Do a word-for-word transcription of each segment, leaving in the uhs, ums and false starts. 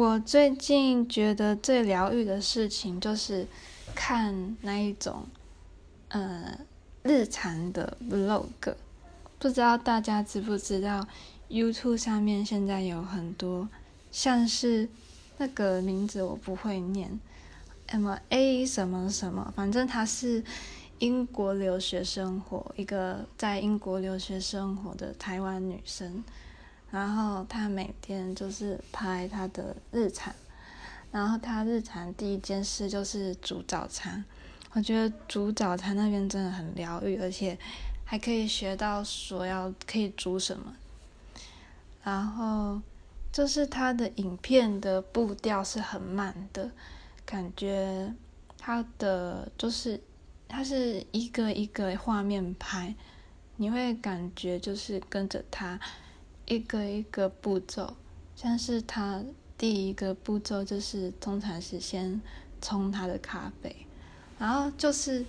我最近觉得最疗愈的事情就是看那一种呃日常的 vlog， 不知道大家知不知道 YouTube 上面现在有很多像是那个名字我不会念什么 A 什么什么，反正他是英国留学生活，一个在英国留学生活的台湾女生，然后她每天就是拍她的日常，然后她日常第一件事就是煮早餐。我觉得煮早餐那边真的很疗愈，而且还可以学到所要可以煮什么。然后就是她的影片的步调是很慢的，感觉她的就是她是一个一个画面拍，你会感觉就是跟着她一个一个步骤，像是他第一个步骤就是通常是先冲他的咖啡，然后就是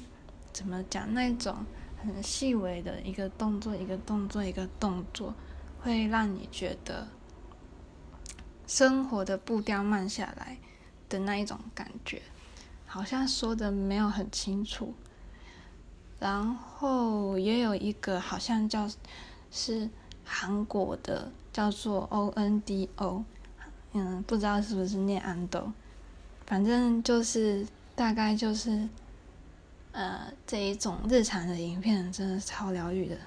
怎么讲那种很细微的一个动作一个动作一个动作，会让你觉得生活的步调慢下来的那一种感觉，好像说的没有很清楚。然后也有一个好像叫是韩国的叫做 O N D O， 嗯，不知道是不是念 O N D O， 反正就是大概就是呃这一种日常的影片真的超疗愈的。